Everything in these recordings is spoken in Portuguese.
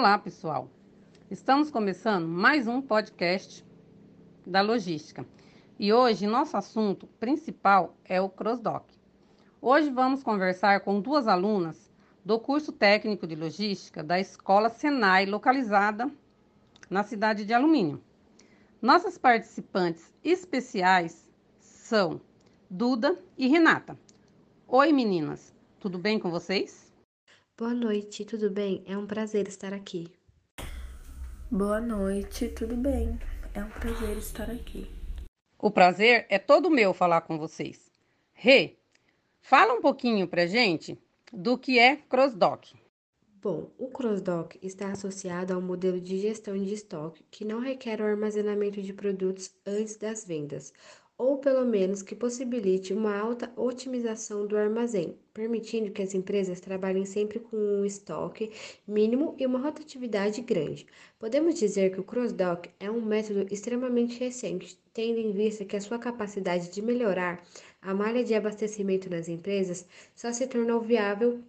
Olá pessoal, estamos começando mais um podcast da logística e hoje nosso assunto principal é o crossdock. Hoje vamos conversar com duas alunas do curso técnico de logística da Escola Senai localizada na cidade de Alumínio. Nossas participantes especiais são Duda e Renata. Oi meninas, tudo bem com vocês? Boa noite, tudo bem? É um prazer estar aqui. Boa noite, tudo bem? É um prazer estar aqui. O prazer é todo meu falar com vocês. Rê, fala um pouquinho pra gente do que é crossdock. Bom, o crossdock está associado ao modelo de gestão de estoque que não requer o armazenamento de produtos antes das vendas, ou pelo menos que possibilite uma alta otimização do armazém, permitindo que as empresas trabalhem sempre com um estoque mínimo e uma rotatividade grande. Podemos dizer que o crossdock é um método extremamente recente, tendo em vista que a sua capacidade de melhorar a malha de abastecimento nas empresas só se tornou viável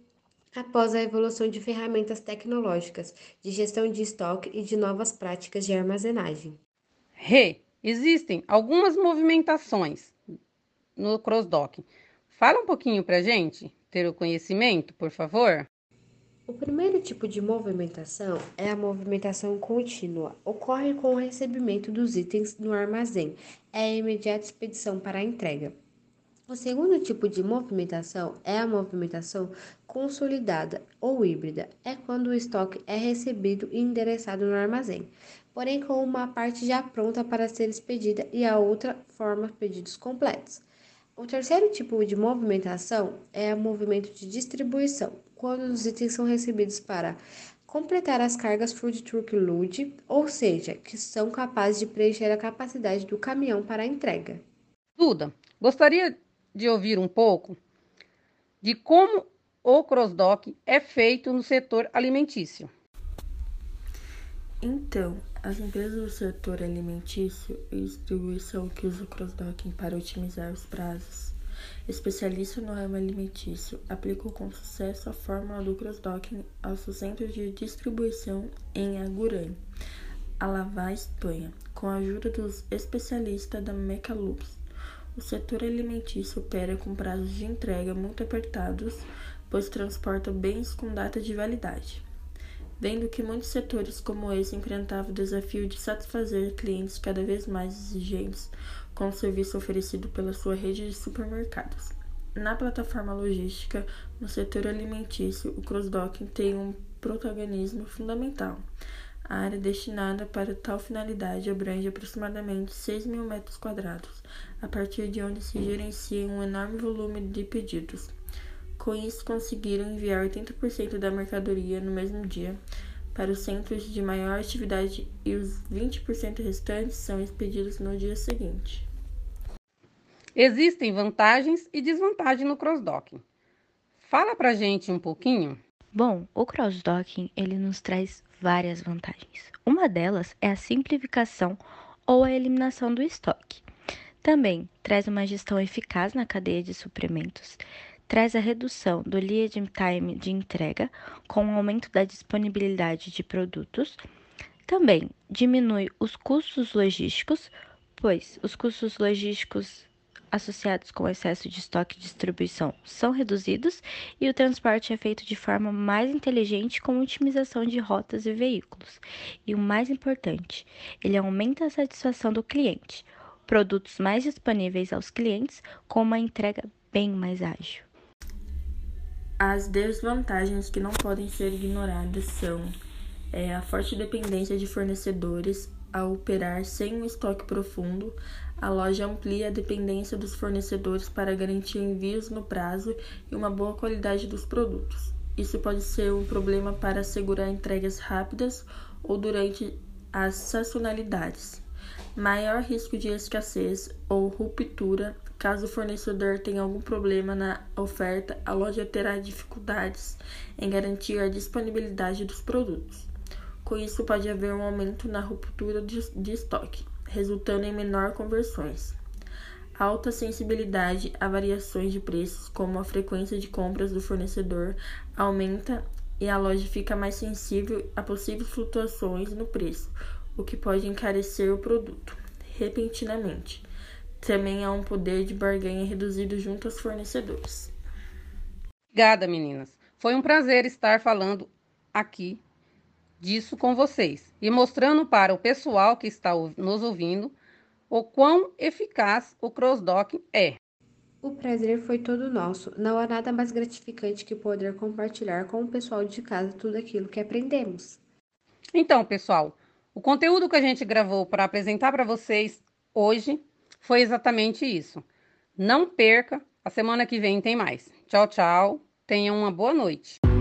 após a evolução de ferramentas tecnológicas, de gestão de estoque e de novas práticas de armazenagem. Existem algumas movimentações no crossdock. Fala um pouquinho para a gente, ter o conhecimento, por favor. O primeiro tipo de movimentação é a movimentação contínua. Ocorre com o recebimento dos itens no armazém. É a imediata expedição para a entrega. O segundo tipo de movimentação é a movimentação consolidada ou híbrida. É quando o estoque é recebido e endereçado no armazém, porém com uma parte já pronta para ser expedida e a outra forma pedidos completos. O terceiro tipo de movimentação é o movimento de distribuição, quando os itens são recebidos para completar as cargas food truck load, ou seja, que são capazes de preencher a capacidade do caminhão para a entrega. Duda, gostaria de ouvir um pouco de como o crossdock é feito no setor alimentício. Então, as empresas do setor alimentício e distribuição que usam o crossdocking para otimizar os prazos, especialista no ramo alimentício, aplicou com sucesso a fórmula do crossdocking ao seu centro de distribuição em Agurani, Álava, Espanha, com a ajuda dos especialistas da Mecalux. O setor alimentício opera com prazos de entrega muito apertados, pois transporta bens com data de validade. Vendo que muitos setores como esse enfrentavam o desafio de satisfazer clientes cada vez mais exigentes com o serviço oferecido pela sua rede de supermercados. Na plataforma logística, no setor alimentício, o crossdocking tem um protagonismo fundamental. A área destinada para tal finalidade abrange aproximadamente 6.000 metros quadrados, a partir de onde se gerencia um enorme volume de pedidos. Com isso, conseguiram enviar 80% da mercadoria no mesmo dia para os centros de maior atividade e os 20% restantes são expedidos no dia seguinte. Existem vantagens e desvantagens no crossdocking. Fala pra gente um pouquinho. Bom, o crossdocking ele nos traz várias vantagens. Uma delas é a simplificação ou a eliminação do estoque. Também traz uma gestão eficaz na cadeia de suprimentos. Traz a redução do lead time de entrega com o aumento da disponibilidade de produtos. Também diminui os custos logísticos, pois os custos logísticos associados com o excesso de estoque e distribuição são reduzidos e o transporte é feito de forma mais inteligente com otimização de rotas e veículos. E o mais importante, ele aumenta a satisfação do cliente, produtos mais disponíveis aos clientes com uma entrega bem mais ágil. As desvantagens que não podem ser ignoradas são a forte dependência de fornecedores ao operar sem um estoque profundo. A loja amplia a dependência dos fornecedores para garantir envios no prazo e uma boa qualidade dos produtos. Isso pode ser um problema para assegurar entregas rápidas ou durante as sazonalidades. Maior risco de escassez ou ruptura. Caso o fornecedor tenha algum problema na oferta, a loja terá dificuldades em garantir a disponibilidade dos produtos. Com isso, pode haver um aumento na ruptura de estoque, resultando em menor conversões. Alta sensibilidade a variações de preços, como a frequência de compras do fornecedor, aumenta e a loja fica mais sensível a possíveis flutuações no preço, o que pode encarecer o produto repentinamente. Também há um poder de barganha reduzido junto aos fornecedores. Obrigada, meninas. Foi um prazer estar falando aqui disso com vocês e mostrando para o pessoal que está nos ouvindo o quão eficaz o cross-docking é. O prazer foi todo nosso. Não há nada mais gratificante que poder compartilhar com o pessoal de casa tudo aquilo que aprendemos. Então, pessoal, o conteúdo que a gente gravou para apresentar para vocês hoje foi exatamente isso. Não perca, a semana que vem tem mais. Tchau, tchau. Tenham uma boa noite.